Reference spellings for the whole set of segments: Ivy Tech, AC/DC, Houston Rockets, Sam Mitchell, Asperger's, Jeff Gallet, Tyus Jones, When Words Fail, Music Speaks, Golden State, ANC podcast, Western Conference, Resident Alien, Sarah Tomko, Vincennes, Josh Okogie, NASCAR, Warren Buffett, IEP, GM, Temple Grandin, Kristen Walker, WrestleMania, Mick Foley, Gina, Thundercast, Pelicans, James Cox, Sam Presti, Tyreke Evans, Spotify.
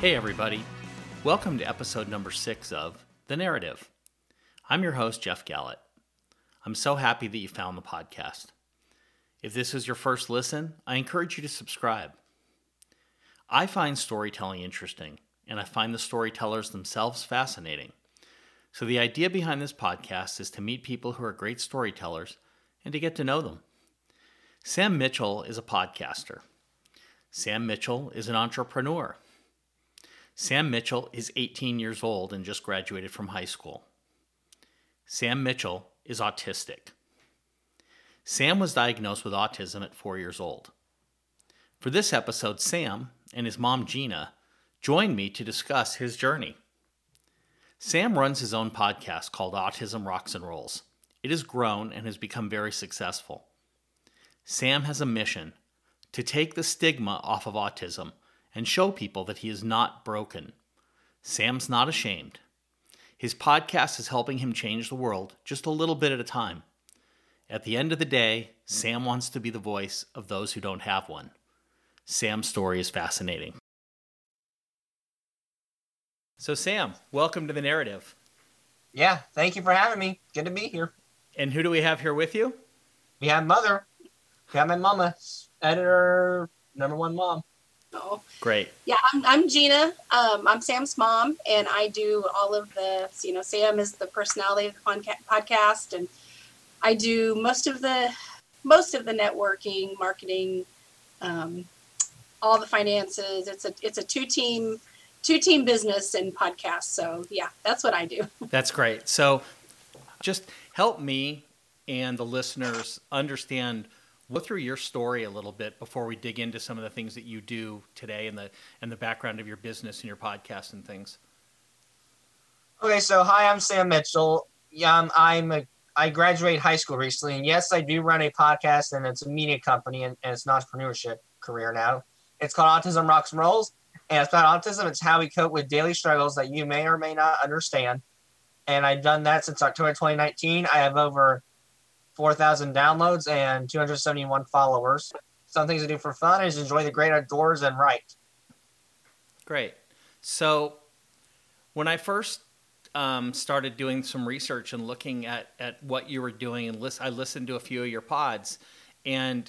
Hey everybody, welcome to episode number 6 of The Narrative. I'm your host, Jeff Gallet. I'm so happy that you found the podcast. If this is your first listen, I encourage you to subscribe. I find storytelling interesting, and I find the storytellers themselves fascinating. So the idea behind this podcast is to meet people who are great storytellers and to get to know them. Sam Mitchell is a podcaster. Sam Mitchell is an entrepreneur. Sam Mitchell is 18 years old and just graduated from high school. Sam Mitchell is autistic. Sam was diagnosed with autism at 4 years old. For this episode, Sam and his mom, Gina, joined me to discuss his journey. Sam runs his own podcast called Autism Rocks and Rolls. It has grown and has become very successful. Sam has a mission to take the stigma off of autism and show people that he is not broken. Sam's not ashamed. His podcast is helping him change the world just a little bit at a time. At the end of the day, Sam wants to be the voice of those who don't have one. Sam's story is fascinating. So Sam, welcome to The Narrative. Yeah, thank you for having me. Good to be here. And who do we have here with you? We have Mother. We have my mama, editor, number one mom. Oh, great. Yeah, I'm Gina. I'm Sam's mom, and I do all of the, Sam is the personality of the podcast, and I do most of the networking, marketing, all the finances. It's a two-team business and podcast. So yeah, that's what I do. That's great. So just help me and the listeners understand. Go through your story a little bit before we dig into some of the things that you do today and the background of your business and your podcast and things. Okay, so hi, I'm Sam Mitchell. Yeah, I graduated high school recently, and yes, I do run a podcast, and it's a media company, and it's an entrepreneurship career now. It's called Autism Rocks and Rolls, and it's about autism. It's how we cope with daily struggles that you may or may not understand. And I've done that since October 2019. I have over 4,000 downloads and 271 followers. Some things I do for fun is enjoy the great outdoors and write. Great. So when I first started doing some research and looking at what you were doing, and I listened to a few of your pods. And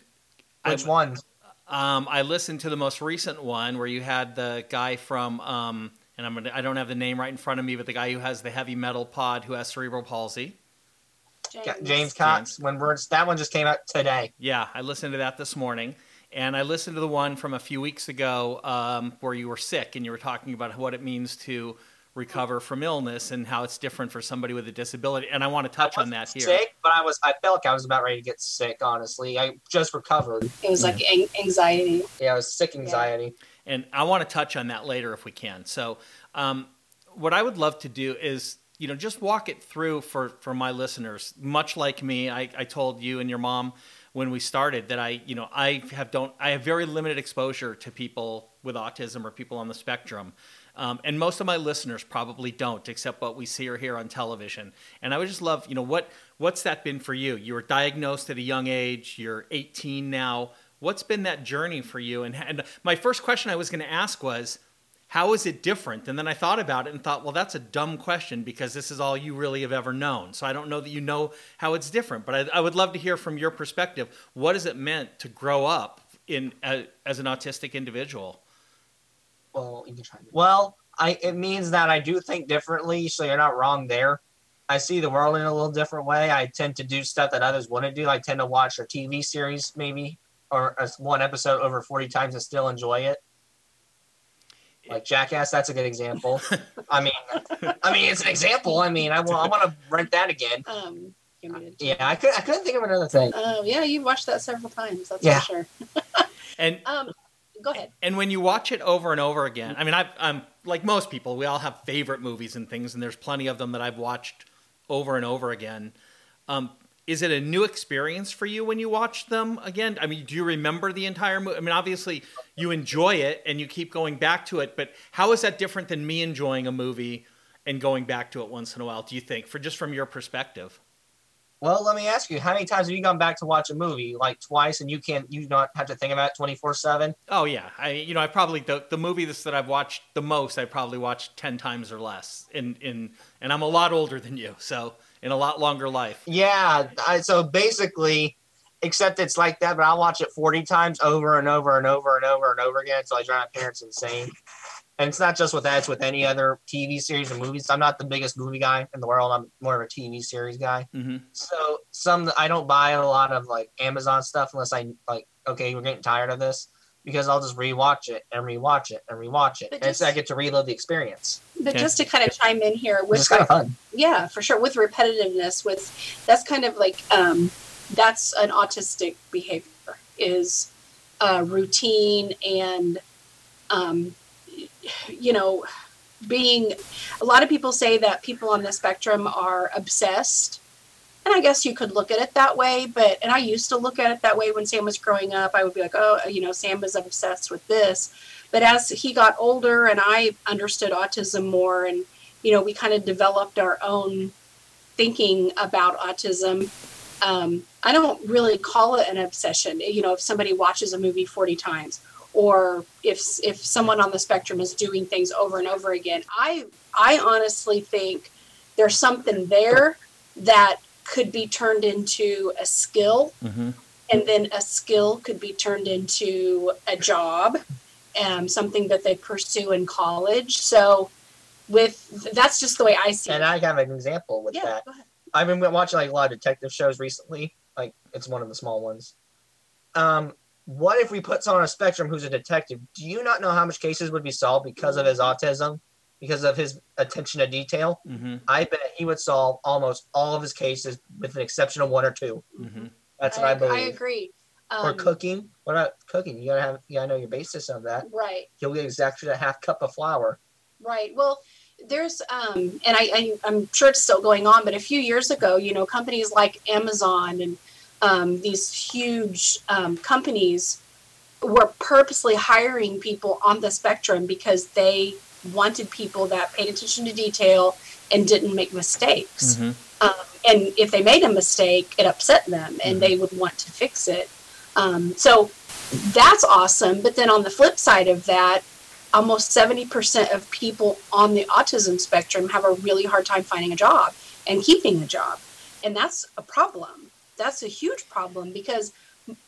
which ones? I listened to the most recent one where you had the guy from, and I don't have the name right in front of me, but the guy who has the heavy metal pod who has cerebral palsy. James Cox. James. When Words, that one just came out today. Yeah, I listened to that this morning, and I listened to the one from a few weeks ago where you were sick and you were talking about what it means to recover from illness and how it's different for somebody with a disability. And I want to touch on that here. Sick, but I felt like I was about ready to get sick. Honestly, I just recovered. It was like anxiety. Yeah, it was sick anxiety. Yeah. And I want to touch on that later if we can. So, what I would love to do is. Just walk it through for my listeners. Much like me, I told you and your mom when we started that I have very limited exposure to people with autism or people on the spectrum. And most of my listeners probably don't, except what we see or hear on television. And I would just love, what's that been for you? You were diagnosed at a young age, you're 18 now. What's been that journey for you? And my first question I was going to ask was, how is it different? And then I thought about it and thought, well, that's a dumb question because this is all you really have ever known. So I don't know that you know how it's different, but I would love to hear from your perspective. What has it meant to grow up as an autistic individual? Well, you can try. Well, it means that I do think differently, so you're not wrong there. I see the world in a little different way. I tend to do stuff that others wouldn't do. I tend to watch a TV series maybe or one episode over 40 times and still enjoy it. Like Jackass, that's a good example. I mean, it's an example. I want to rent that again. Yeah, I couldn't think of another thing. Yeah, you've watched that several times. That's for sure. And go ahead. And when you watch it over and over again, I'm like most people. We all have favorite movies and things, and there's plenty of them that I've watched over and over again. Is it a new experience for you when you watch them again? I mean, do you remember the entire movie? I mean, obviously you enjoy it and you keep going back to it, but how is that different than me enjoying a movie and going back to it once in a while, do you think, from your perspective? Well, let me ask you, how many times have you gone back to watch a movie? Like twice, and you not have to think about it 24/7? Oh yeah. I probably, the movie that I've watched the most, I probably watched 10 times or less and I'm a lot older than you. So in a lot longer life. Yeah. So basically, except it's like that, but I'll watch it 40 times over and over and over and over and over again until I drive my parents insane. And it's not just with that, it's with any other TV series or movies. I'm not the biggest movie guy in the world. I'm more of a TV series guy. Mm-hmm. So I don't buy a lot of like Amazon stuff unless I like, okay, we're getting tired of this, because I'll just rewatch it and rewatch it and rewatch it. And so I get to relive the experience. But just to kind of chime in here. It's kind of fun. Yeah, for sure. With repetitiveness, that's kind of like... that's an autistic behavior, is routine and, a lot of people say that people on the spectrum are obsessed. And I guess you could look at it that way, and I used to look at it that way when Sam was growing up. I would be like, Sam is obsessed with this. But as he got older and I understood autism more and, we kind of developed our own thinking about autism. I don't really call it an obsession. If somebody watches a movie 40 times, or if someone on the spectrum is doing things over and over again, I honestly think there's something there that could be turned into a skill, mm-hmm. and then a skill could be turned into a job, something that they pursue in college. So that's just the way I see it. And I have an example with that. Go ahead. I've been watching like a lot of detective shows recently. Like it's one of the small ones. What if we put someone on a spectrum who's a detective? Do you not know how much cases would be solved because of his autism, because of his attention to detail? Mm-hmm. I bet he would solve almost all of his cases with an exception of one or two. Mm-hmm. That's what I believe. I agree. Or cooking. What about cooking? You gotta know your basis of that. Right. You'll get exactly a half cup of flour. Right. Well, there's and I'm sure it's still going on, but a few years ago, companies like Amazon and these huge companies were purposely hiring people on the spectrum because they wanted people that paid attention to detail and didn't make mistakes. Mm-hmm. And if they made a mistake, it upset them, and mm-hmm. they would want to fix it. So that's awesome. But then on the flip side of that, almost 70% of people on the autism spectrum have a really hard time finding a job and keeping a job. And that's a problem. That's a huge problem, because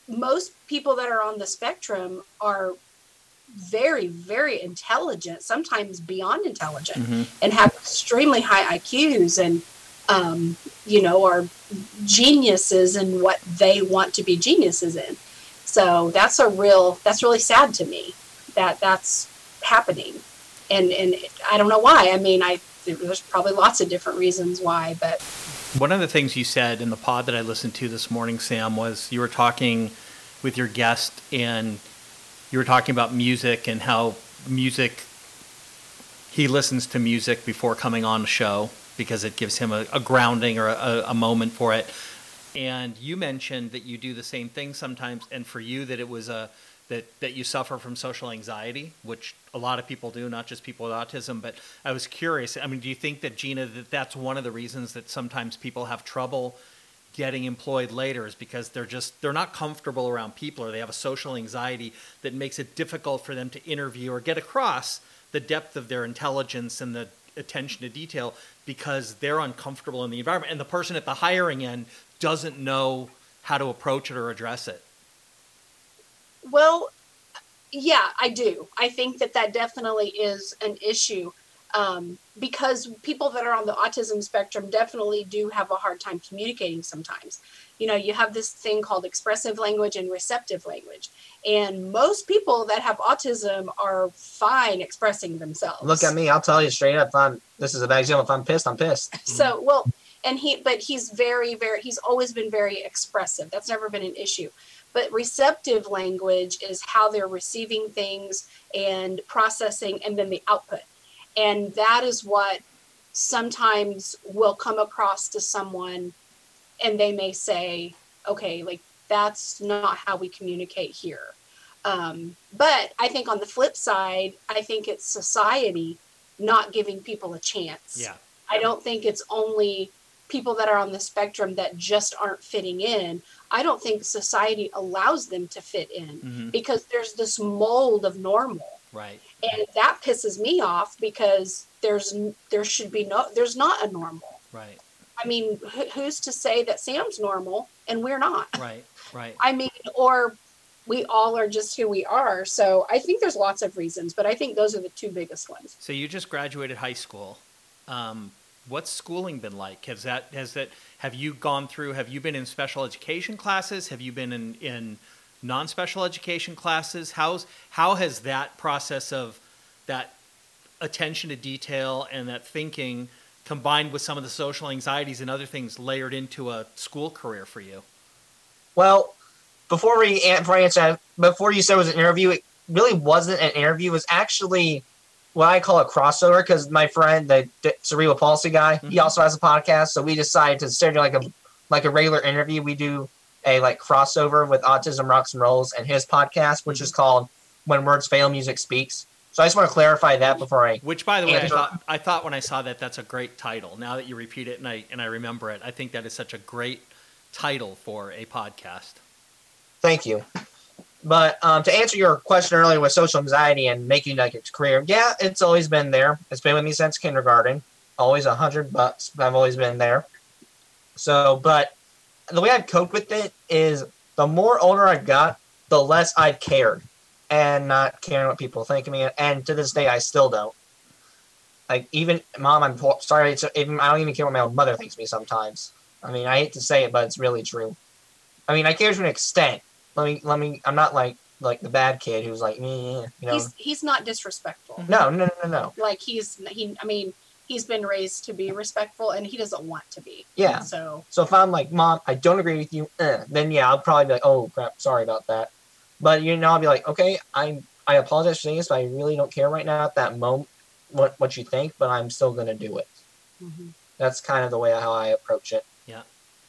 most people that are on the spectrum are very, very intelligent, sometimes beyond intelligent, mm-hmm. and have extremely high IQs and, are geniuses in what they want to be geniuses in. So that's really sad to me that's happening, and I don't know why. I mean, there's probably lots of different reasons why, but one of the things you said in the pod that I listened to this morning, Sam, was you were talking with your guest and you were talking about music and how he listens to music before coming on the show because it gives him a grounding or a moment for it. And you mentioned that you do the same thing sometimes, and for you that it was that you suffer from social anxiety, which a lot of people do, not just people with autism. But I was curious, I mean, do you think that, Gina, that's one of the reasons that sometimes people have trouble getting employed later, is because they're not comfortable around people, or they have a social anxiety that makes it difficult for them to interview or get across the depth of their intelligence and the attention to detail, because they're uncomfortable in the environment. And the person at the hiring end doesn't know how to approach it or address it. Well, yeah, I do. I think that definitely is an issue, because people that are on the autism spectrum definitely do have a hard time communicating sometimes. You have this thing called expressive language and receptive language. And most people that have autism are fine expressing themselves. Look at me. I'll tell you straight up. This is a bad example. If I'm pissed, I'm pissed. So, well, and he's very, very, he's always been very expressive. That's never been an issue. But receptive language is how they're receiving things and processing, and then the output. And that is what sometimes will come across to someone, and they may say, okay, like, that's not how we communicate here. But I think on the flip side, I think it's society not giving people a chance. Yeah. I don't think it's only people that are on the spectrum that just aren't fitting in. I don't think society allows them to fit in mm-hmm. because there's this mold of normal. Right. And that pisses me off because there's not a normal. Right. I mean, who's to say that Sam's normal and we're not? Right. Right. I mean, or we all are just who we are. So I think there's lots of reasons, but I think those are the two biggest ones. So you just graduated high school. What's schooling been like? Have you been in special education classes? Have you been in non-special education classes? How has that process of that attention to detail and that thinking combined with some of the social anxieties and other things layered into a school career for you? Well, before you said it was an interview, it really wasn't an interview. It was actually what I call a crossover, because my friend, the cerebral palsy guy, mm-hmm. he also has a podcast. So we decided to start doing like a regular interview. We do a crossover with Autism Rocks and Rolls and his podcast, which mm-hmm. is called When Words Fail, Music Speaks. So I just want to clarify that before I. Which, by the way, I thought when I saw that, that's a great title. Now that you repeat it and I remember it, I think that is such a great title for a podcast. Thank you. But to answer your question earlier with social anxiety and making a career, yeah, it's always been there. It's been with me since kindergarten. Always $100, but I've always been there. So, but the way I've coped with it is the more older I've got, the less I've cared and not caring what people think of me. And to this day, I still don't. Even mom, I'm sorry. I don't even care what my own mother thinks of me sometimes. I mean, I hate to say it, but it's really true. I mean, I care to an extent. Let me. I'm not like the bad kid who's like me. You know? He's not disrespectful. No. He's been raised to be respectful, and he doesn't want to be. Yeah. So if I'm like, Mom, I don't agree with you, then yeah, I'll probably be like, oh crap, sorry about that. But I'll be like, okay, I apologize for saying this, but I really don't care right now at that moment what you think, but I'm still gonna do it. Mm-hmm. That's kind of the way how I approach it. Yeah.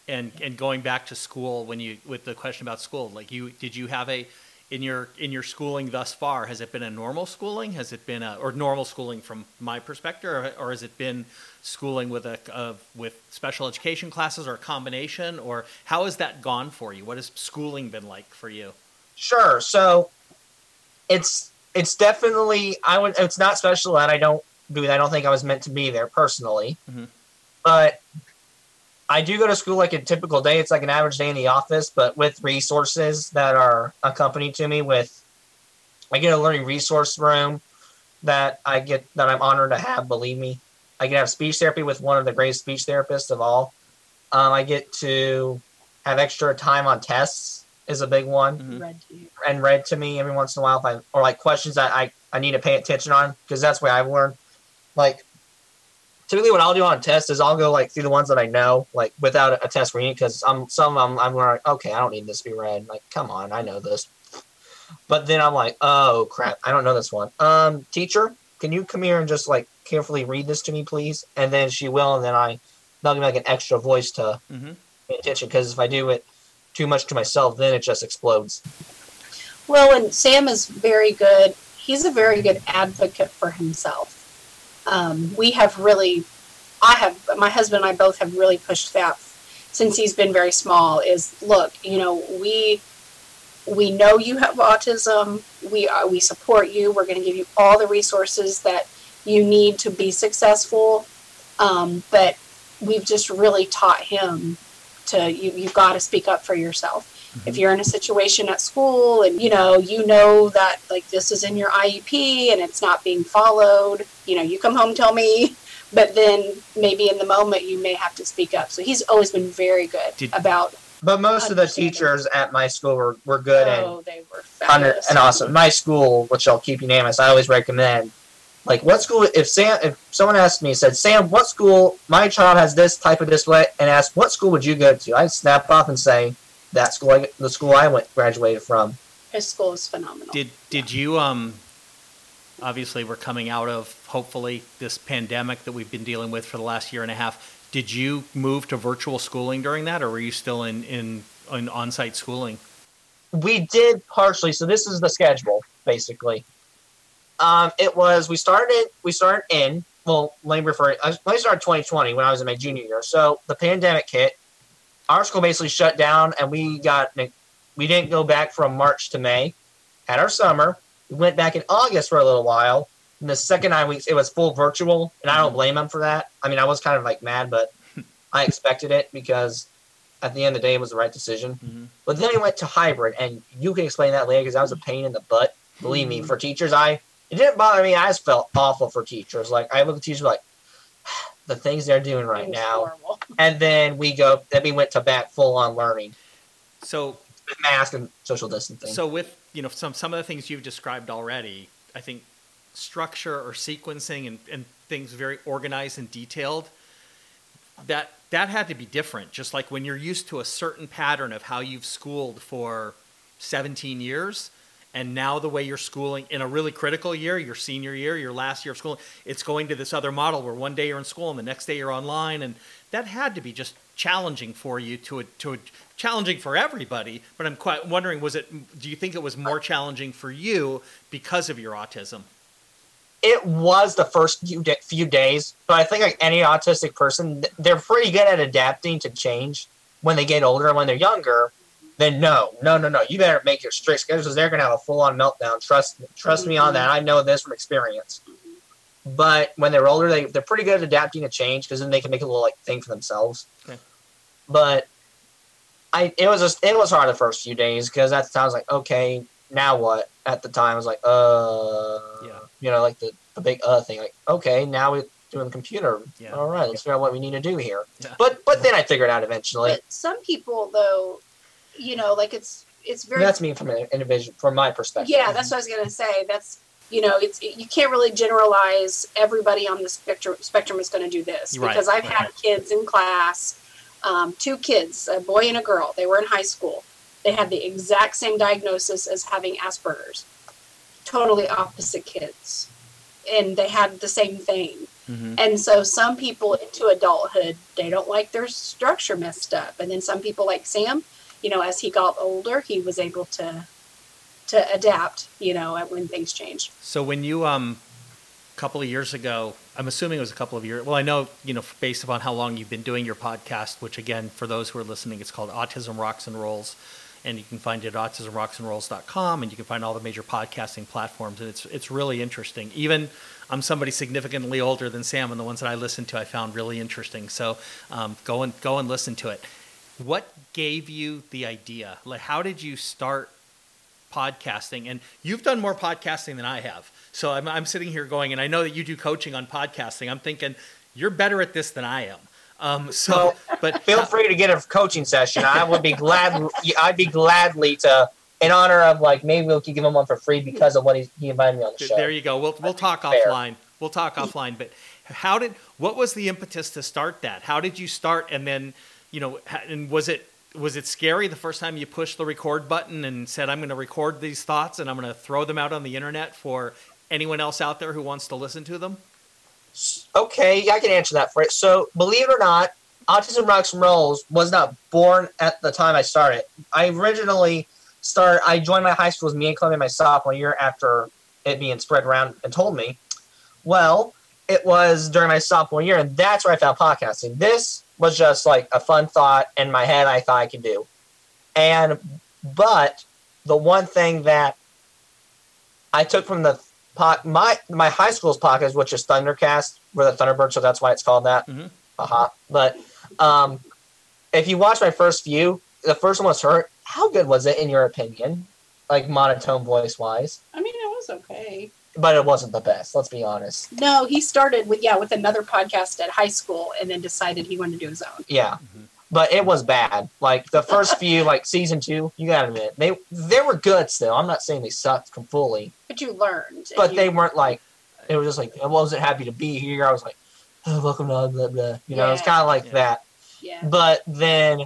And going back to school, with the question about school, did you have in your schooling thus far, has it been a normal schooling? Has it been normal schooling from my perspective, or has it been schooling with with special education classes or a combination, or how has that gone for you? What has schooling been like for you? Sure. So it's definitely, it's not special ed. I don't think I was meant to be there personally, mm-hmm. but I do go to school a typical day. It's an average day in the office, but with resources that are accompanied to me. I get a learning resource room that I'm honored to have. Believe me, I can have speech therapy with one of the greatest speech therapists of all. I get to have extra time on tests is a big one, mm-hmm. read to me every once in a while or questions that I need to pay attention on, because that's where I've learned. Typically what I'll do on a test is I'll go through the ones that I know, without a test reading, because I'm like, okay, I don't need this to be read. Come on, I know this. But then I'm like, oh crap, I don't know this one. Teacher, can you come here and just carefully read this to me, please? And then she will, and then that'll give me an extra voice to mm-hmm. pay attention, because if I do it too much to myself, then it just explodes. Well, and Sam is very good. He's a very good advocate for himself. My husband and I both have really pushed that since he's been very small is, look, we know you have autism. We support you. We're going to give you all the resources that you need to be successful. But we've just really taught him you've got to speak up for yourself. Mm-hmm. If you're in a situation at school and, that this is in your IEP and it's not being followed, you come home, tell me, but then maybe in the moment you may have to speak up. So he's always been very good about. But most of the teachers at my school were good they were fabulous and awesome. My school, which I'll keep unanimous, I always recommend, what school, if someone asked me, said, Sam, what school, my child has this type of display, and asked, what school would you go to? I'd snap off and say, that school, the school I graduated from. His school is phenomenal. Did you, obviously we're coming out of, hopefully, this pandemic that we've been dealing with for the last year and a half. Did you move to virtual schooling during that, or were you still in on-site schooling? We did partially. So this is the schedule, basically. We started in well, let me refer it. I started 2020 when I was in my junior year. So the pandemic hit. Our school basically shut down, and we didn't go back from March to May. Had our summer. We went back in August for a little while. And the second 9 weeks, it was full virtual, and I don't blame them for that. I mean, I was kind of like mad, but I expected it because at the end of the day, it was the right decision. Mm-hmm. But then we went to hybrid, and you can explain that later because that was a pain in the butt. Believe me, for teachers, it didn't bother me. I just felt awful for teachers. Like, I look at teachers like, the things they're doing right now. Horrible. And then we went to back full-on learning. So mask and social distancing. So with, you know, some of the things you've described already, I think structure or sequencing and things very organized and detailed, that had to be different. Just like when you're used to a certain pattern of how you've schooled for 17 years, and now the way you're schooling in a really critical year, your senior year, your last year of school, it's going to this other model where one day you're in school and the next day you're online. And that had to be just challenging for you challenging for everybody. But I'm quite wondering, do you think it was more challenging for you because of your autism? It was the first few days, but I think like any autistic person, they're pretty good at adapting to change when they get older and when they're younger. Then no. You better make your strict schedules because they're going to have a full-on meltdown. Trust me on that. I know this from experience. But when they're older, they're pretty good at adapting to change because then they can make a little like thing for themselves. Okay. But it was hard the first few days because at the time I was like, okay, now what? At the time I was like, yeah. You know, like the big thing. Like, okay, now we're doing the computer. Yeah. All right, let's figure out what we need to do here. Yeah. But then I figured it out eventually. But some people, though, you know, like it's very. That's me from an individual, from my perspective. Yeah, that's what I was gonna say. That's you can't really generalize everybody on the spectrum is gonna do this because I've had kids in class, 2 kids, a boy and a girl. They were in high school. They had the exact same diagnosis as having Asperger's. Totally opposite kids, and they had the same thing. Mm-hmm. And so some people into adulthood, they don't like their structure messed up, and then some people like Sam. You know, as he got older, he was able to adapt, you know, when things changed. So when you, a couple of years ago, I'm assuming it was a couple of years. Well, I know, you know, based upon how long you've been doing your podcast, which again, for those who are listening, it's called Autism Rocks and Rolls. And you can find it at autismrocksandrolls.com, and you can find all the major podcasting platforms. And it's really interesting. Even I'm somebody significantly older than Sam, and the ones that I listened to, I found really interesting. So go and listen to it. What gave you the idea? Like, how did you start podcasting? And you've done more podcasting than I have. So I'm sitting here going, and I know that you do coaching on podcasting. I'm thinking you're better at this than I am. But feel free to get a coaching session. I would be glad. I'd be gladly to, in honor of like, maybe we'll give him one for free because of what he invited me on the show. There you go. We'll talk offline. We'll talk offline. But what was the impetus to start that? How did you start? And then, you know, and was it scary the first time you pushed the record button and said, I'm going to record these thoughts and I'm going to throw them out on the internet for anyone else out there who wants to listen to them? Okay, I can answer that for it. So believe it or not, Autism Rocks and Rolls was not born at the time I started. I joined my high school's media club in my sophomore year after it being spread around and told me. Well, it was during my sophomore year, and that's where I found podcasting. This was just like a fun thought in my head I thought I could do. But the one thing that I took from the my high school's podcast, which is Thundercast, we're the Thunderbirds, so that's why it's called that. Mm-hmm. But if you watch my first few, the first one was Hurt. How good was it in your opinion? Like monotone voice wise? I mean, it was okay. But it wasn't the best, let's be honest. No, he started with another podcast at high school and then decided he wanted to do his own. Yeah, mm-hmm. But it was bad. Like, the first few, like, season 2, you gotta admit, they were good still. I'm not saying they sucked completely. But you learned. But they weren't like, it was just like, I wasn't happy to be here. I was like, oh, welcome to blah, blah. You know, it's kind of like that. Yeah. But then,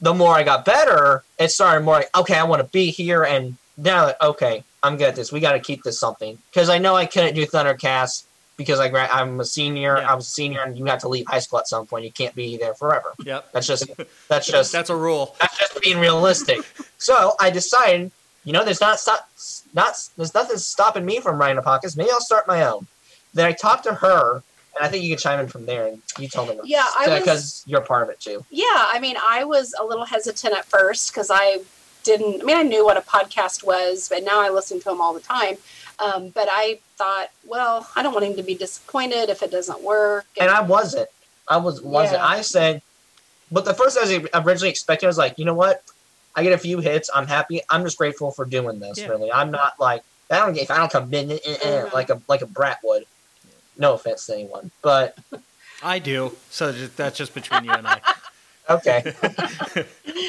the more I got better, it started more like, okay, I want to be here, and now, okay, I'm good at this. We got to keep this something. Because I know I couldn't do Thundercast because I'm a senior. Yeah. I was a senior, and you have to leave high school at some point. You can't be there forever. Yep. That's just that's a rule. That's just being realistic. So I decided, there's nothing stopping me from writing a podcast. Maybe I'll start my own. Then I talked to her, and I think you can chime in from there, and you tell me. Yeah, because you're part of it too. Yeah, I mean, I was a little hesitant at first because I knew what a podcast was, but now I listen to them all the time. But I thought, well, I don't want him to be disappointed if it doesn't work. And I wasn't. Yeah. I said, but the first thing I was originally expecting, I was like, you know what? I get a few hits. I'm happy. I'm just grateful for doing this. Yeah. Really, I'm not like I don't come in like a brat would. No offense to anyone, but I do. So that's just between you and I. Okay.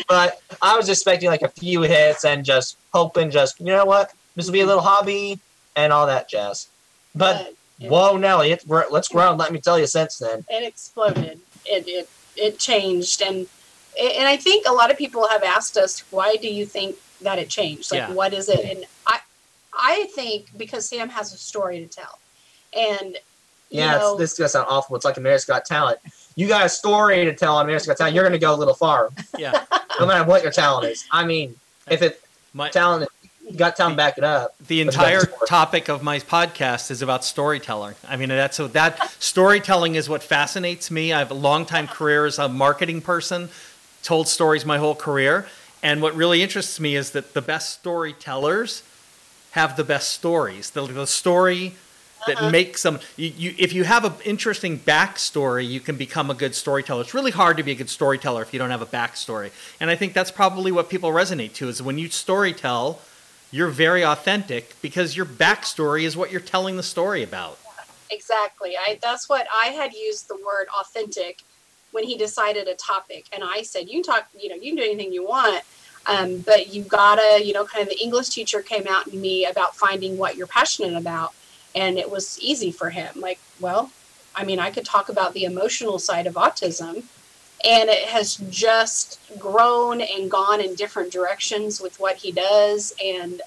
But I was expecting like a few hits and just hoping, you know what, this will be a little hobby and all that jazz. But whoa, Nelly, let's grow. Let me tell you, since then, it exploded. It changed, and I think a lot of people have asked us, why do you think that it changed? Like, what is it? And I think because Sam has a story to tell, and this is gonna sound awful. It's like America's Got Talent. You got a story to tell on America's Got Talent. You're gonna go a little far. Yeah. No matter what your talent is. I mean, if it talent. Got time to back it up. The entire topic of my podcast is about storytelling. I mean, that storytelling is what fascinates me. I have a long time career as a marketing person, told stories my whole career. And what really interests me is that the best storytellers have the best stories. The story that makes them, if you have an interesting backstory, you can become a good storyteller. It's really hard to be a good storyteller if you don't have a backstory. And I think that's probably what people resonate to is when you storytell, you're very authentic because your backstory is what you're telling the story about. Exactly. That's what I had used the word authentic when he decided a topic. And I said, you can talk, you can do anything you want. But you gotta, kind of the English teacher came out in me about finding what you're passionate about. And it was easy for him. Like, well, I mean, I could talk about the emotional side of autism, and it has just grown and gone in different directions with what he does. And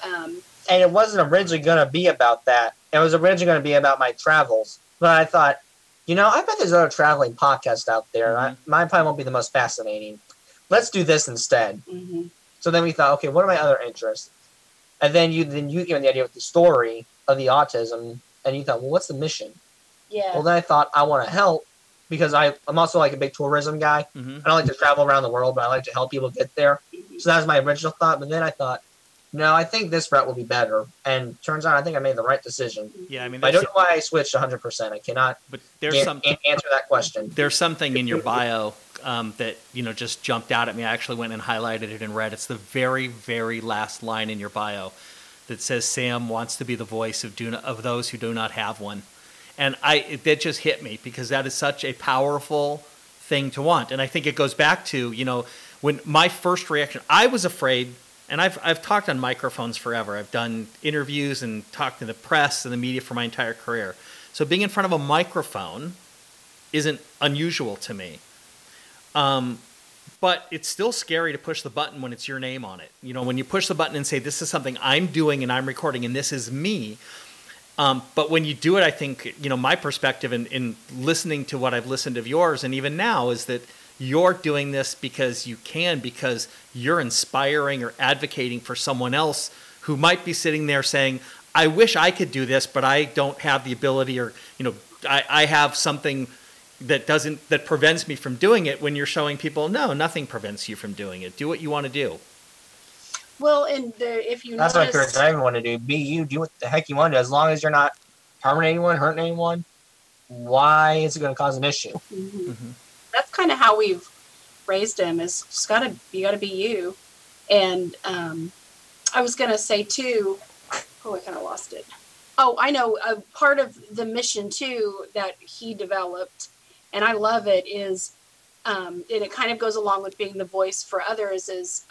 it wasn't originally going to be about that. It was originally going to be about my travels. But I thought, I bet there's other traveling podcasts out there. Mm-hmm. Mine probably won't be the most fascinating. Let's do this instead. Mm-hmm. So then we thought, okay, what are my other interests? And then you gave me the idea with the story of the autism. And you thought, well, what's the mission? Yeah. Well, then I thought, I want to help. Because I'm also like a big tourism guy. Mm-hmm. I don't like to travel around the world, but I like to help people get there. So that was my original thought. But then I thought, no, I think this route will be better. And turns out I think I made the right decision. Yeah, I mean, I don't know why I switched 100%. I cannot answer that question. There's something in your bio that just jumped out at me. I actually went and highlighted it and read. It's the very, very last line in your bio that says Sam wants to be the voice of those who do not have one. And that just hit me because that is such a powerful thing to want. And I think it goes back to, when my first reaction, I was afraid, and I've talked on microphones forever. I've done interviews and talked to the press and the media for my entire career. So being in front of a microphone isn't unusual to me. But it's still scary to push the button when it's your name on it. When you push the button and say, this is something I'm doing and I'm recording and this is me. But when you do it, I think, my perspective in listening to what I've listened of yours and even now is that you're doing this because you can, because you're inspiring or advocating for someone else who might be sitting there saying, I wish I could do this, but I don't have the ability or, I have something that prevents me from doing it. When you're showing people, no, nothing prevents you from doing it. Do what you want to do. Well, and if you that's notice, what I encourage everyone to do. Be you. Do what the heck you want to do. As long as you're not harming anyone, hurting anyone, why is it going to cause an issue? Mm-hmm. Mm-hmm. That's kind of how we've raised him. Is just you got to be you. And I was going to say too. Oh, I kind of lost it. Oh, I know. A part of the mission too that he developed, and I love it. Is and it kind of goes along with being the voice for others. Is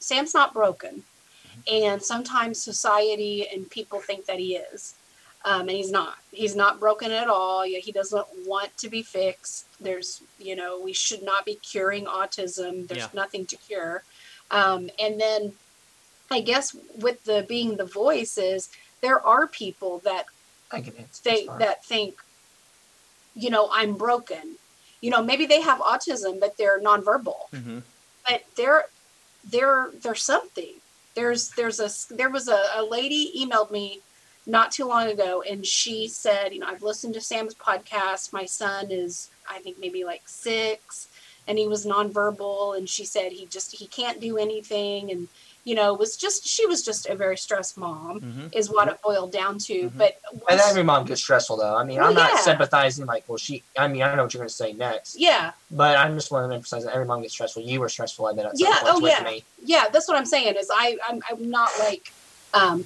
Sam's not broken, and sometimes society and people think that he is, and he's not. He's not broken at all. He doesn't want to be fixed. There's, we should not be curing autism. There's nothing to cure. And then I guess with the being the voice is there are people that think, I'm broken. Maybe they have autism, but they're nonverbal, but there's something. There was a lady emailed me not too long ago, and she said, you know, I've listened to Sam's podcast. My son is, I think, maybe like 6, and he was nonverbal. And she said he can't do anything, and you know, she was just a very stressed mom, mm-hmm. is what it boiled down to. Mm-hmm. And every mom gets stressful, though. I mean, I'm not sympathizing. Like, well, I know what you're going to say next. Yeah. But I'm just wanting to emphasize that every mom gets stressful. You were stressful, I bet. At some point with me. Yeah. That's what I'm saying. Is I'm not like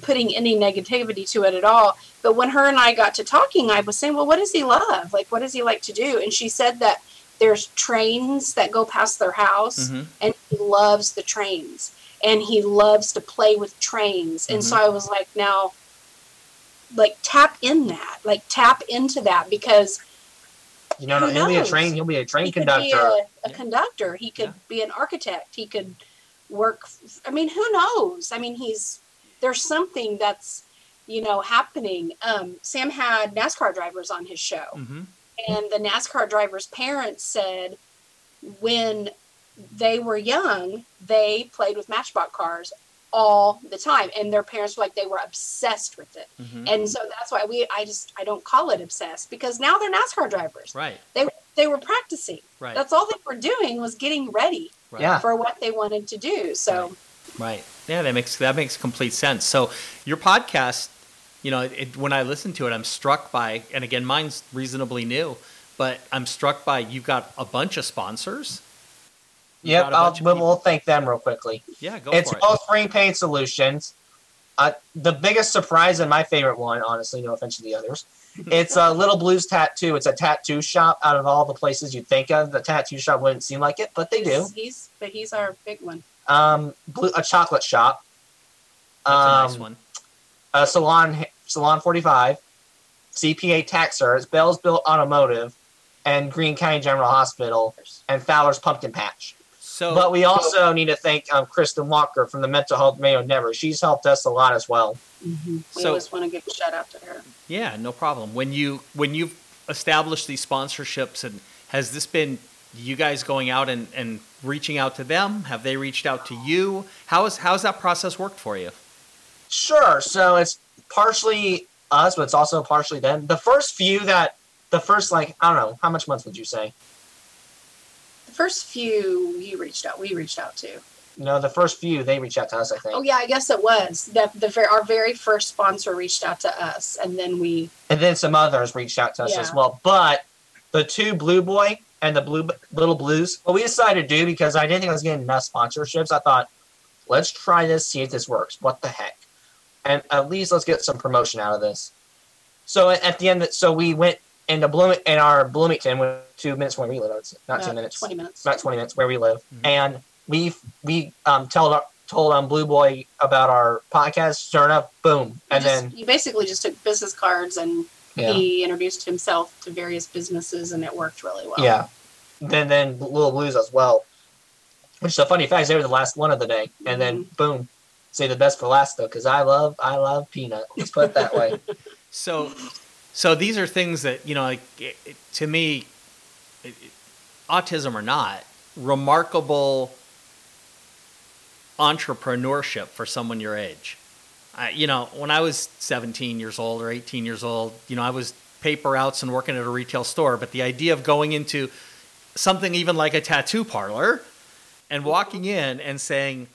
putting any negativity to it at all. But when her and I got to talking, I was saying, well, what does he love? Like, what does he like to do? And she said that there's trains that go past their house, mm-hmm. and he loves the trains. And he loves to play with trains. And mm-hmm. so I was like, now, like, tap into that, because you know, he'll be a train. He'll be a train conductor. He could be a conductor. He could be an architect. He could work. I mean, who knows? I mean, there's something that's, you know, happening. Sam had NASCAR drivers on his show, mm-hmm. and the NASCAR drivers' parents said when they were young, they played with Matchbox cars all the time, and their parents were like, they were obsessed with it, mm-hmm. and so that's why I don't call it obsessed, because now they're NASCAR drivers, right? They were practicing, right? That's all they were doing, was getting ready for what they wanted to do. So right, yeah, that makes complete sense. So your podcast, you know, when I listen to it, I'm struck by, and again, mine's reasonably new, but I'm struck by, you've got a bunch of sponsors. Yep, we'll thank them real quickly. Yeah, go for it. It's all Spring Paint Solutions. The biggest surprise, and my favorite one, honestly, no offense to the others, it's Little Blue's Tattoo. It's a tattoo shop. Out of all the places you'd think of, the tattoo shop wouldn't seem like it, but they do. He's our big one. A chocolate shop. That's a nice one. Salon 45, CPA Tax Service, Bellsville Automotive, and Greene County General Hospital, and Fowler's Pumpkin Patch. But we also need to thank Kristen Walker from the Mental Health Mayo Never. She's helped us a lot as well. Mm-hmm. We always want to give a shout out to her. Yeah, no problem. When you've established these sponsorships, and has this been you guys going out and reaching out to them? Have they reached out to you? How's that process worked for you? Sure. So it's partially us, but it's also partially them. The first, like, I don't know, how much months would you say? The first few we reached out to. No, the first few, they reached out to us, I think. Oh, yeah, I guess it was. Our very first sponsor reached out to us, and then we... And then some others reached out to us as well. But the two, Blue Boy and the Little Blues, what we decided to do, because I didn't think I was getting enough sponsorships, I thought, let's try this, see if this works. What the heck? And at least let's get some promotion out of this. So at the end, so we went... in our Bloomington, went 2 minutes where we live. Not 2 minutes. 20 minutes. About 20 minutes where we live, mm-hmm. and we told Blue Boy about our podcast. Sure enough, boom, then you basically just took business cards, and he introduced himself to various businesses, and it worked really well. Yeah, then Little Blues as well, which is a funny fact. They were the last one of the day, and mm-hmm. then boom, say the best for last though, because I love peanut. Let's put it that way. So these are things that, you know, like, to me, autism or not, remarkable entrepreneurship for someone your age. You know, when I was 17 years old or 18 years old, you know, I was paper outs and working at a retail store. But the idea of going into something even like a tattoo parlor and walking in and saying,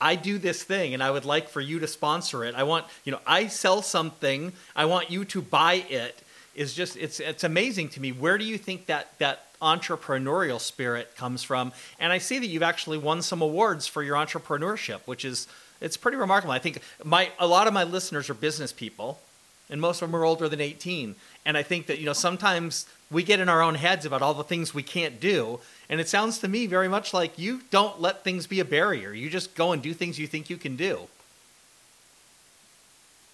I do this thing and I would like for you to sponsor it. I want, you know, I sell something. I want you to buy it. It's just, it's amazing to me. Where do you think that entrepreneurial spirit comes from? And I see that you've actually won some awards for your entrepreneurship, which is, it's pretty remarkable. I think a lot of my listeners are business people, and most of them are older than 18. And I think that, you know, sometimes we get in our own heads about all the things we can't do. And it sounds to me very much like you don't let things be a barrier. You just go and do things you think you can do.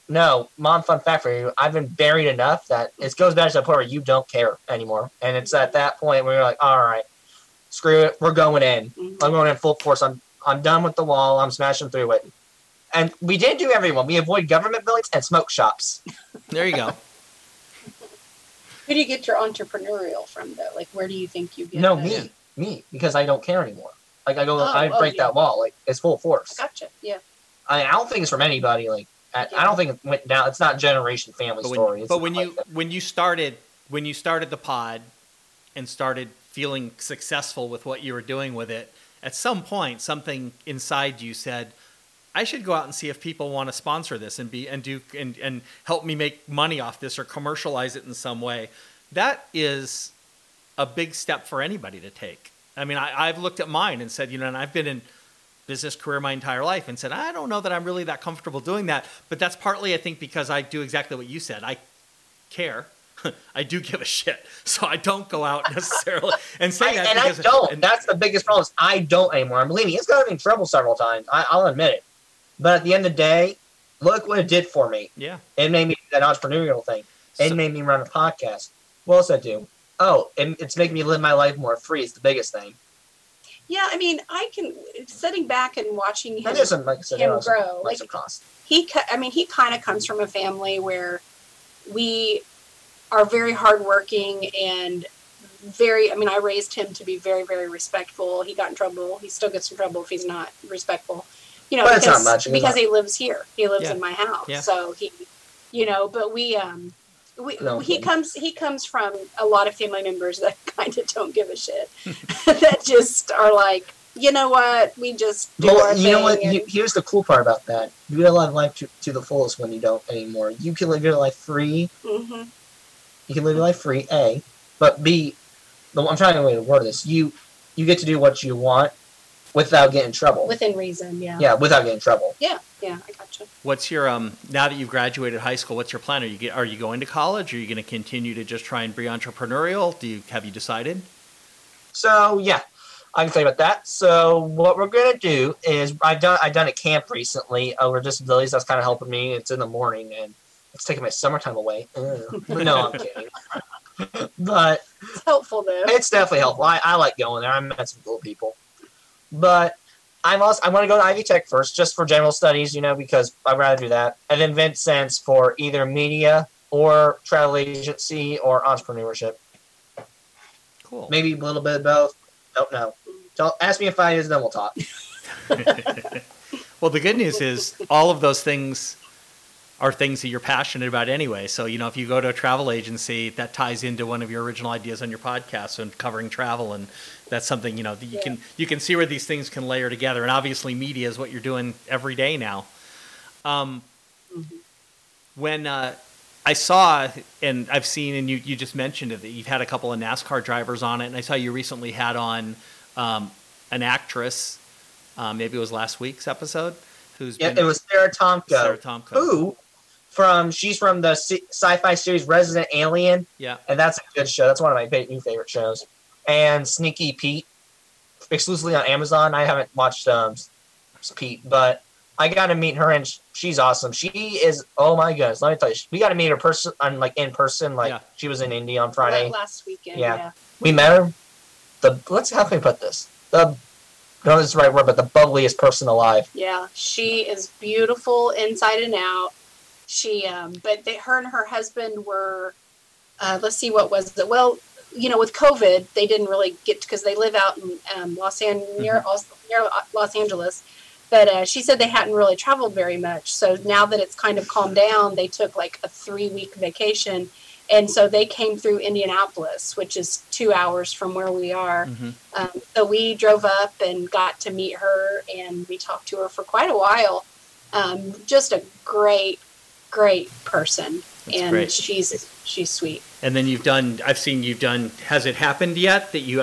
No, Mom, fun fact for you. I've been buried enough that it goes back to the point where you don't care anymore. And it's at that point where you're like, all right, screw it. We're going in. I'm going in full force. I'm done with the wall. I'm smashing through it. And we did do everyone. We avoid government buildings and smoke shops. There you go. Who do you get your entrepreneurial from, though? Like, where do you think you get me, because I don't care anymore. Like, I go, I break that wall. Like, it's full force. Gotcha. Yeah. I don't think it's from anybody. Like, I don't think it went down. It's not generation family story. But when you started the pod and started feeling successful with what you were doing with it, at some point something inside you said, I should go out and see if people want to sponsor this and help me make money off this or commercialize it in some way. That is a big step for anybody to take. I mean, I've looked at mine and said, and I've been in business career my entire life and said, I don't know that I'm really that comfortable doing that. But that's partly, I think, because I do exactly what you said. I care. I do give a shit. So I don't go out necessarily and say that. And I don't. That's the biggest problem. Is I don't anymore. And believe me, it's got me in trouble several times. I'll admit it. But at the end of the day, look what it did for me. Yeah. It made me do that entrepreneurial thing. It made me run a podcast. What else I do? Oh, and it's making me live my life more free. It's the biggest thing. Yeah, I mean, I can, sitting back and watching him grow. Like, he kind of comes from a family where we are very hardworking and very, I raised him to be very, very respectful. He got in trouble. He still gets in trouble if he's not respectful. But because, it's not much, because he lives here. He lives in my house. Yeah. So he, but he comes from a lot of family members that kind of don't give a shit. That just are like, you know what? We just do our thing. You know what? Here's the cool part about that. You get a lot of life to the fullest when you don't anymore. You can live your life free. Mm-hmm. You can live your life free, A. But B, I'm trying to word this. You get to do what you want. Without getting in trouble. Within reason, yeah. Yeah, without getting in trouble. Yeah, I gotcha. What's your, now that you've graduated high school, what's your plan? Are you going to college? Are you going to continue to just try and be entrepreneurial? Have you decided? So, yeah, I can tell you about that. So what we're going to do is, I've done a camp recently over disabilities. That's kind of helping me. It's in the morning, and it's taking my summertime away. No, I'm kidding. But it's helpful, though. It's definitely helpful. I like going there. I met some cool people. But I want to go to Ivy Tech first, just for general studies, because I'd rather do that. And then Vincennes for either media or travel agency or entrepreneurship. Cool. Maybe a little bit of both. Don't know. Ask me in 5 years, then we'll talk. Well, the good news is all of those things are things that you're passionate about anyway. So, if you go to a travel agency, that ties into one of your original ideas on your podcast and covering travel. And that's something, that you can see where these things can layer together. And obviously media is what you're doing every day now. When I saw, and I've seen, and you just mentioned it, that you've had a couple of NASCAR drivers on it. And I saw you recently had on an actress, maybe it was last week's episode. It was Sarah Tomko. She's from the sci-fi series Resident Alien. Yeah. And that's a good show. That's one of my new favorite shows. And Sneaky Pete, exclusively on Amazon. I haven't watched Pete, but I got to meet her, and she's awesome. She is, oh my goodness, let me tell you, we got to meet her in person. She was in Indy on Friday. Last weekend, yeah. We met her. How can we put this? I don't know if it's the right word, but the bubbliest person alive. Yeah, she is beautiful inside and out. She, but her and her husband were, let's see, what was it? Well, with COVID, they didn't really get, because they live out in near Los Angeles. But she said they hadn't really traveled very much. So now that it's kind of calmed down, they took like a 3-week vacation. And so they came through Indianapolis, which is 2 hours from where we are. Mm-hmm. So we drove up and got to meet her, and we talked to her for quite a while. Just a great, great person. That's and great. She's sweet. And then has it happened yet that you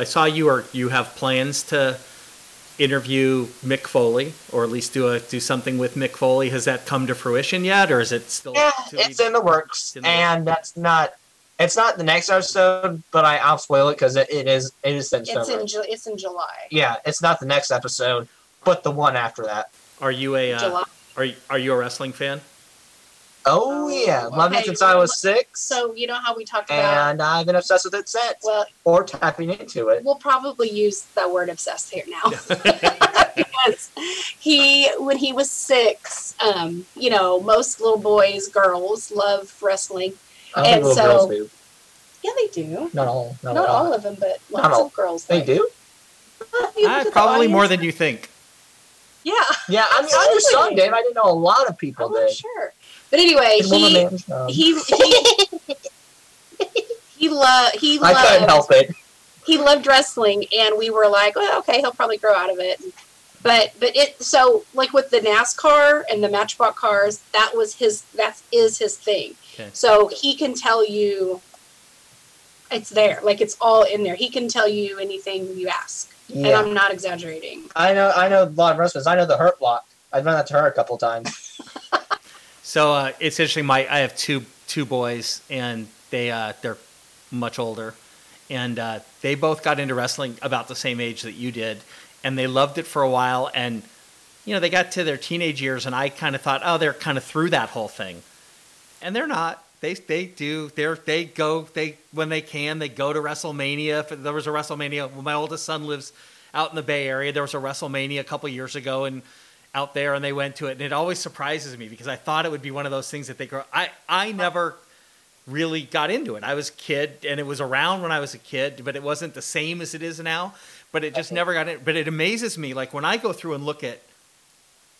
have plans to interview Mick Foley, or at least do something with Mick Foley? Has that come to fruition yet, or is it still? Yeah, it's in the works, it's not the next episode, but I'll spoil it because it is in July. It's in July. Yeah, it's not the next episode, but the one after that. Are you a are you a wrestling fan? Oh, yeah. Loved it since I was 6. So you know how we talked about... And I've been obsessed with it since. Well, or tapping into it. We'll probably use the word obsessed here now. Because when he was 6, most little boys, girls love wrestling. And so, girls do. Yeah, they do. Not all. Not all of them, but lots of girls. They do? Probably more than you think. Yeah. Yeah, I knew some did. I didn't know a lot of people did. I'm not sure. But anyway, he loved. I couldn't help it. He loved wrestling, and we were like, well, okay, he'll probably grow out of it. But it, so like with the NASCAR and the Matchbox cars, that was his, that is his thing. Okay. So he can tell you, it's there, like it's all in there. He can tell you anything you ask, yeah. And I'm not exaggerating. I know a lot of wrestlers. I know the Hurt Lock. I've run that to her a couple of times. So it's interesting. I have two boys, and they're much older, and they both got into wrestling about the same age that you did, and they loved it for a while. And you know, they got to their teenage years, and I kind of thought, oh, they're kind of through that whole thing, and they're not. They go to WrestleMania. There was a WrestleMania. My oldest son lives out in the Bay Area. There was a WrestleMania a couple years ago, and out there, and they went to it, and it always surprises me because I thought it would be one of those things that they grow. I never really got into it. I was a kid, and it was around when I was a kid, but it wasn't the same as it is now. But it just never got in. But it amazes me, like when I go through and look at,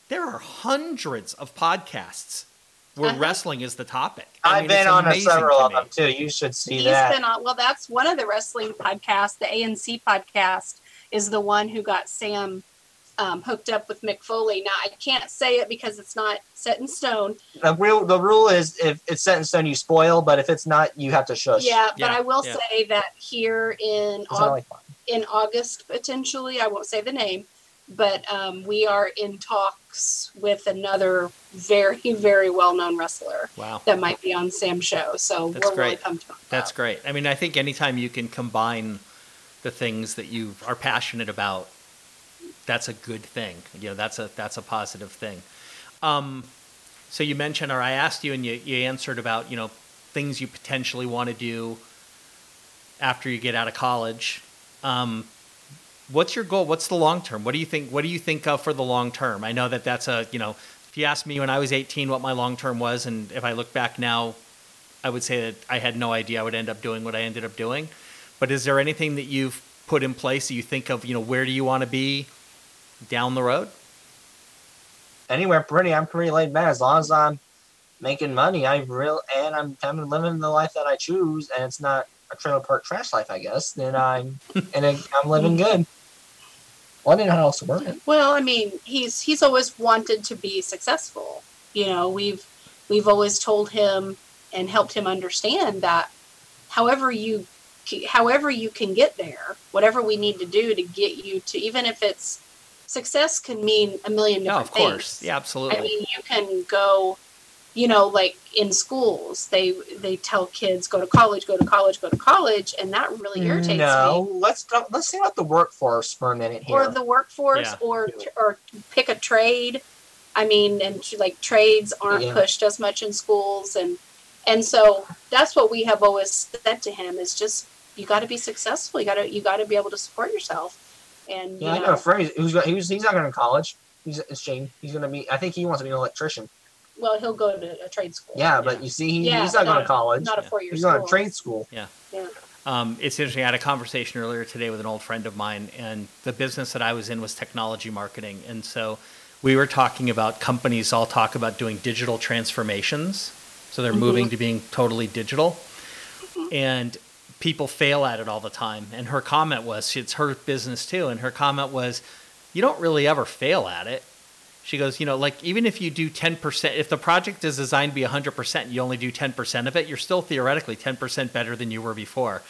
there are hundreds of podcasts where wrestling is the topic. I've been on a several of them too. You should see that. He's been on. Well, that's one of the wrestling podcasts. The ANC podcast is the one who got Sam hooked up with Mick Foley. Now I can't say it because it's not set in stone. The rule is if it's set in stone, you spoil, but if it's not, you have to shush. Yeah, but I will say that here in August, potentially, I won't say the name, but we are in talks with another very, very well-known wrestler. Wow. That might be on Sam's show. So we're really pumped about that. That's great. I mean, I think anytime you can combine the things that you are passionate about, that's a good thing. You know, that's a positive thing. So you mentioned, or I asked you and you answered about, you know, things you potentially want to do after you get out of college. What's your goal? What's the long term? What do you think of for the long term? I know that's a, you know, if you asked me when I was 18 what my long term was, and if I look back now, I would say that I had no idea I would end up doing what I ended up doing. But is there anything that you've put in place that you think of, you know, where do you want to be down the road? Anywhere, pretty. I'm pretty laid back. As long as I'm making money, I'm living the life that I choose, and it's not a trailer park trash life, I guess. Then I'm living good. Well, I didn't know how else to word it. Well, I mean, he's always wanted to be successful. You know, we've always told him and helped him understand that however you can get there, whatever we need to do to get you to, even if it's success can mean a million different things. Of course. Yeah, absolutely. I mean, you can go, you know, like in schools, they tell kids, go to college. And that really irritates me. Let's think about the workforce for a minute here. Or the workforce, or pick a trade. I mean, and like trades aren't pushed as much in schools. And so that's what we have always said to him is just, you got to be successful. You got to be able to support yourself. And I got a friend he's not going to college. It's Shane. He's going to be. I think he wants to be an electrician. Well, he'll go to a trade school. Yeah, but you see, he's not going to college. Not a 4-year. He's going to trade school. Yeah. It's interesting. I had a conversation earlier today with an old friend of mine, and the business that I was in was technology marketing, and so we were talking about companies all talk about doing digital transformations. So they're moving to being totally digital, and people fail at it all the time. And her comment was, it's her business too. And her comment was, you don't really ever fail at it. She goes, you know, like even if you do 10%, if the project is designed to be 100%, you only do 10% of it, you're still theoretically 10% better than you were before.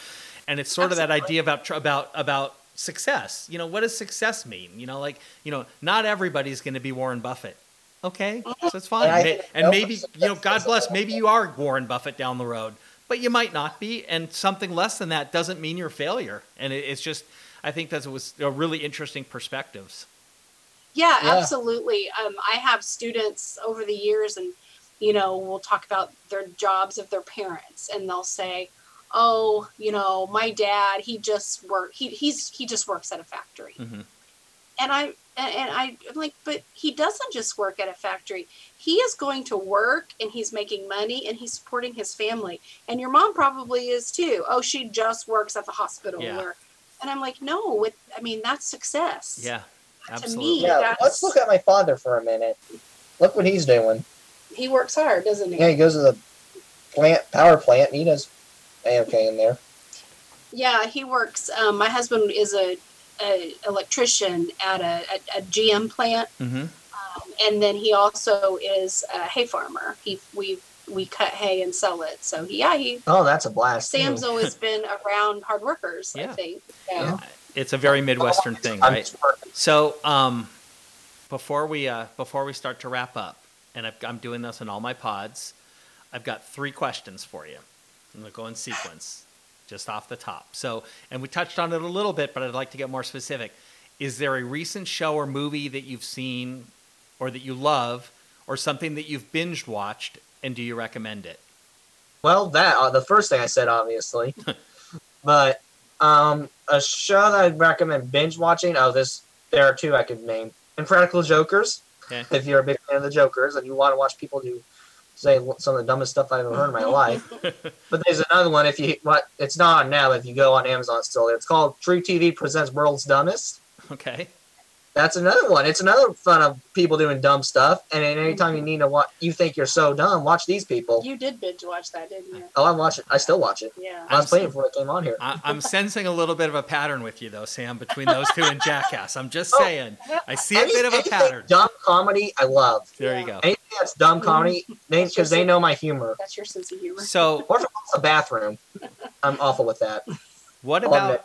And it's sort of that idea about success. You know, what does success mean? You know, like, you know, not everybody's going to be Warren Buffett. Okay, so it's fine. And maybe, you know, God bless, maybe you are Warren Buffett down the road, but you might not be. And something less than that doesn't mean you're a failure. And it's just, I think that was a really interesting perspectives. Yeah, absolutely. I have students over the years, and, you know, we'll talk about their jobs of their parents, and they'll say, oh, you know, my dad, he just works at a factory. Mm-hmm. And I'm like, but he doesn't just work at a factory. He is going to work, and he's making money, and he's supporting his family. And your mom probably is too. Oh, she just works at the hospital. Yeah. And I'm like, no, that's success. Yeah, absolutely. To me, let's look at my father for a minute. Look what he's doing. He works hard, doesn't he? Yeah, he goes to the power plant, and he does A-okay in there. Yeah, he works. My husband is a electrician at a GM plant, mm-hmm. And then he also is a hay farmer. We cut hay and sell it. So oh, that's a blast. Sam's always been around hard workers. Yeah. I think. So. Yeah. It's a very Midwestern thing, right? So, before we start to wrap up, and I'm doing this in all my pods, I've got three questions for you. I'm going to go in sequence, just off the top. So, and we touched on it a little bit, but I'd like to get more specific. Is there a recent show or movie that you've seen, or that you love, or something that you've binge watched, and do you recommend it? Well, the first thing I said, obviously, but. A show that I'd recommend binge watching. There are two I could name. Impractical Jokers. Okay. If you're a big fan of the Jokers and you want to watch people do, say some of the dumbest stuff I've ever heard in my life. But there's another one. It's not on now. If you go on Amazon, it's still there. It's called True TV Presents World's Dumbest. Okay. That's another one. It's another fun of people doing dumb stuff. And anytime you need to watch, you think you're so dumb, watch these people. You did binge watch that, didn't you? Oh, I watch it. I still watch it. Yeah. I was playing before I came on here. I'm sensing a little bit of a pattern with you, though, Sam, between those two and Jackass. I'm just saying. I see a bit of a pattern. Dumb comedy, I love. There you go. Anything that's dumb comedy, because they know my humor. That's your sense of humor. So, or if it's a bathroom, I'm awful with that. What about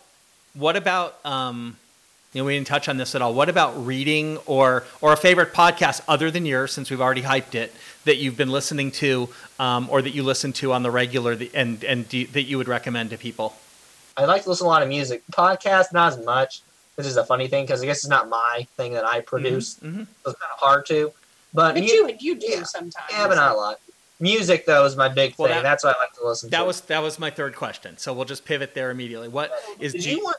you know, we didn't touch on this at all. What about reading or a favorite podcast other than yours, since we've already hyped it, that you've been listening to or that you listen to on the regular that you would recommend to people? I like to listen to a lot of music. Podcasts, not as much. This is a funny thing because I guess it's not my thing that I produce. Mm-hmm. So it's kind of hard to. But you do sometimes. Yeah, but not a lot. Music, though, is my big thing. That's what I like to listen to. That was my third question. So we'll just pivot there immediately. Did you want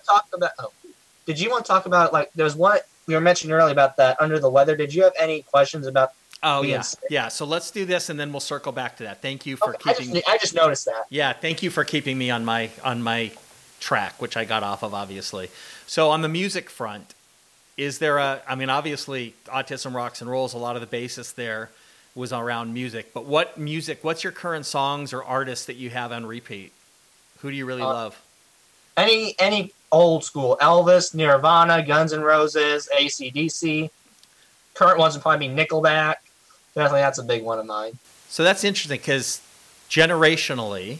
to talk about, like, there's one we were mentioning earlier about that under the weather? Did you have any questions about? Oh, yeah. Sick? Yeah. So let's do this and then we'll circle back to that. Thank you for keeping me. I just noticed that. Yeah. Thank you for keeping me on my track, which I got off of, obviously. So on the music front, is there obviously Autism Rocks and Rolls, a lot of the basis there was around music, but what's your current songs or artists that you have on repeat? Who do you really love? Any old school, Elvis, Nirvana, Guns N' Roses, AC/DC. Current ones would probably be Nickelback. Definitely, that's a big one of mine. So that's interesting because generationally,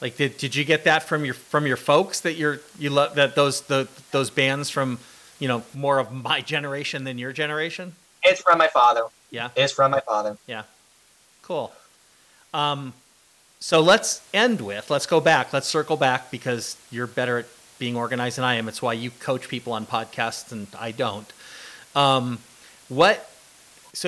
like, did you get that from your folks that you love that those bands from, you know, more of my generation than your generation? It's from my father. Yeah, it's from my father. Yeah, cool. So let's circle back because you're better at being organized than I am. It's why you coach people on podcasts and I don't. So,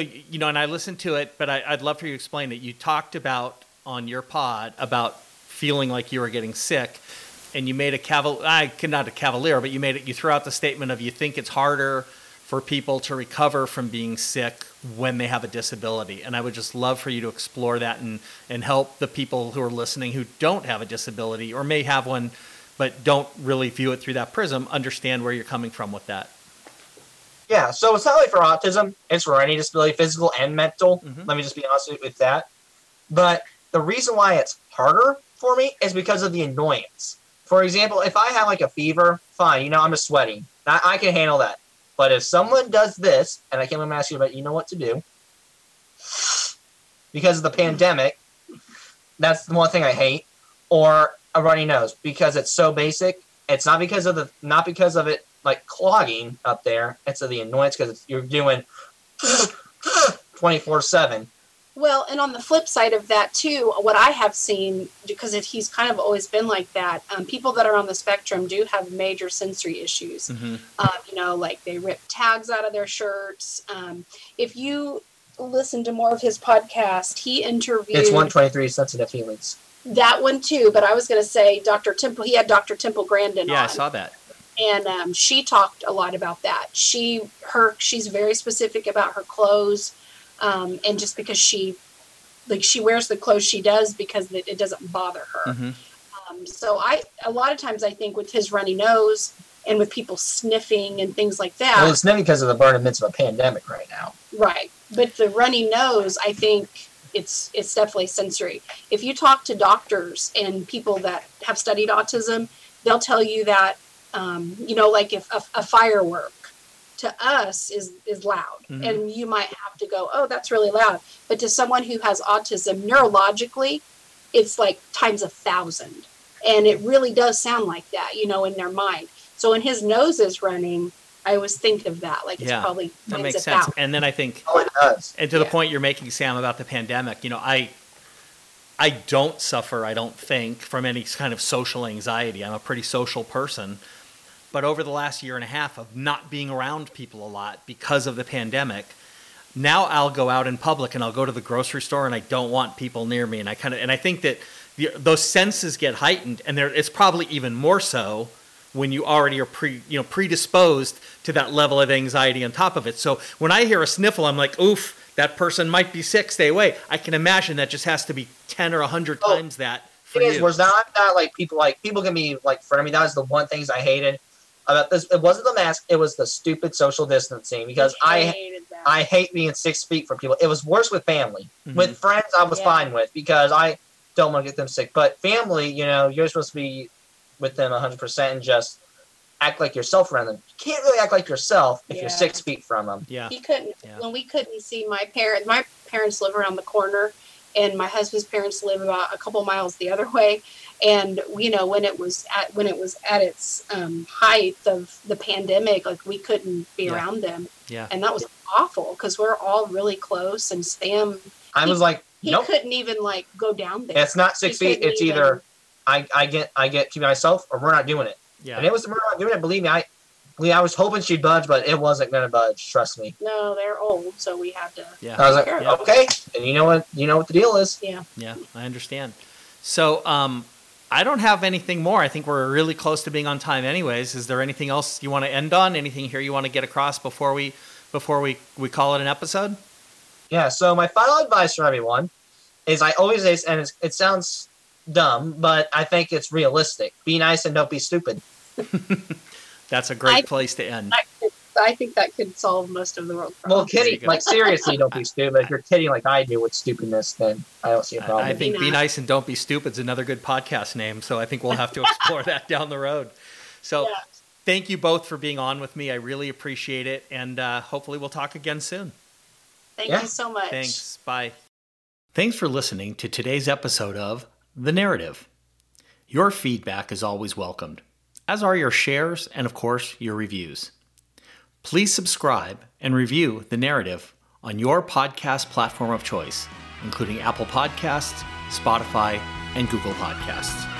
you know, and I listened to it, but I'd love for you to explain it. You talked about on your pod about feeling like you were getting sick and you made you made it, you threw out the statement of you think it's harder for people to recover from being sick when they have a disability. And I would just love for you to explore that and help the people who are listening who don't have a disability or may have one, but don't really view it through that prism, understand where you're coming from with that. Yeah, so it's not only for autism, it's for any disability, physical and mental. Mm-hmm. Let me just be honest with that. But the reason why it's harder for me is because of the annoyance. For example, if I have like a fever, fine, you know, I'm just sweating. I can handle that. But if someone does this, and I can't even ask you about, you know what to do, because of the pandemic, that's the one thing I hate, or a runny nose, because it's so basic. It's not because of it like clogging up there. It's of the annoyance because you're doing 24/7. Well, and on the flip side of that too, what I have seen, because he's kind of always been like that, people that are on the spectrum do have major sensory issues. Mm-hmm. You know, like they rip tags out of their shirts. If you listen to more of his podcast, he interviewed... It's 123 Sensitive Feelings. That one too, but I was going to say Dr. Temple. He had Dr. Temple Grandin on. Yeah, I saw that. And she talked a lot about that. She's very specific about her clothes, and just because she wears the clothes she does because it doesn't bother her. Mm-hmm. So a lot of times I think with his runny nose and with people sniffing and things like that. Well, it's not because of the burn in the midst of a pandemic right now. Right, but the runny nose, I think. it's definitely sensory. If you talk to doctors and people that have studied autism, they'll tell you that, like if a firework to us is loud, mm-hmm. and you might have to go, oh, that's really loud. But to someone who has autism, neurologically, it's like times 1,000. And it really does sound like that, in their mind. So when his nose is running, I always think of that. Like, it's probably that makes sense. Out. And then I think, it does. And to the point you're making, Sam, about the pandemic, I don't suffer, I don't think, from any kind of social anxiety. I'm a pretty social person. But over the last year and a half of not being around people a lot because of the pandemic, now I'll go out in public and I'll go to the grocery store and I don't want people near me. And I think that those senses get heightened, and it's probably even more so when you already are predisposed to that level of anxiety on top of it. So when I hear a sniffle, I'm like, oof, that person might be sick, stay away. I can imagine that just has to be 10 or 100 times that for you. Was not that people can be like, for me, that was the one thing I hated about this. It wasn't the mask, it was the stupid social distancing, because I hate being 6 feet from people. It was worse with family. Mm-hmm. With friends, I was fine with, because I don't want to get them sick. But family, you're supposed to be with them 100% and just act like yourself around them. You can't really act like yourself if you're 6 feet from them. Yeah. He couldn't. Yeah. When we couldn't see my parents live around the corner, and my husband's parents live about a couple miles the other way. And when it was at its height of the pandemic, like, we couldn't be around them. Yeah. And that was awful, because we're all really close. And Sam, he couldn't even go down there. It's not 6 feet. It's either I get to myself, or we're not doing it. Yeah. And we're not doing it. Believe me, I was hoping she'd budge, but it wasn't going to budge. Trust me. No, they're old, so we had to. Yeah. I was like, okay, and you know what the deal is. Yeah. Yeah, I understand. So I don't have anything more. I think we're really close to being on time, anyways. Is there anything else you want to end on? Anything here you want to get across before we call it an episode? Yeah. So my final advice for everyone is, I always say, and it sounds dumb, but I think it's realistic. Be nice and don't be stupid. That's a great place to end. I think that could solve most of the world's problems. Well, kidding. Seriously, don't be stupid. If you're kidding like I do with stupidness, then I don't see a problem. I think be nice and don't be stupid is another good podcast name. So I think we'll have to explore that down the road. So thank you both for being on with me. I really appreciate it. And hopefully we'll talk again soon. Thank you so much. Thanks. Bye. Thanks for listening to today's episode of The Narrative. Your feedback is always welcomed, as are your shares and, of course, your reviews. Please subscribe and review The Narrative on your podcast platform of choice, including Apple Podcasts, Spotify, and Google Podcasts.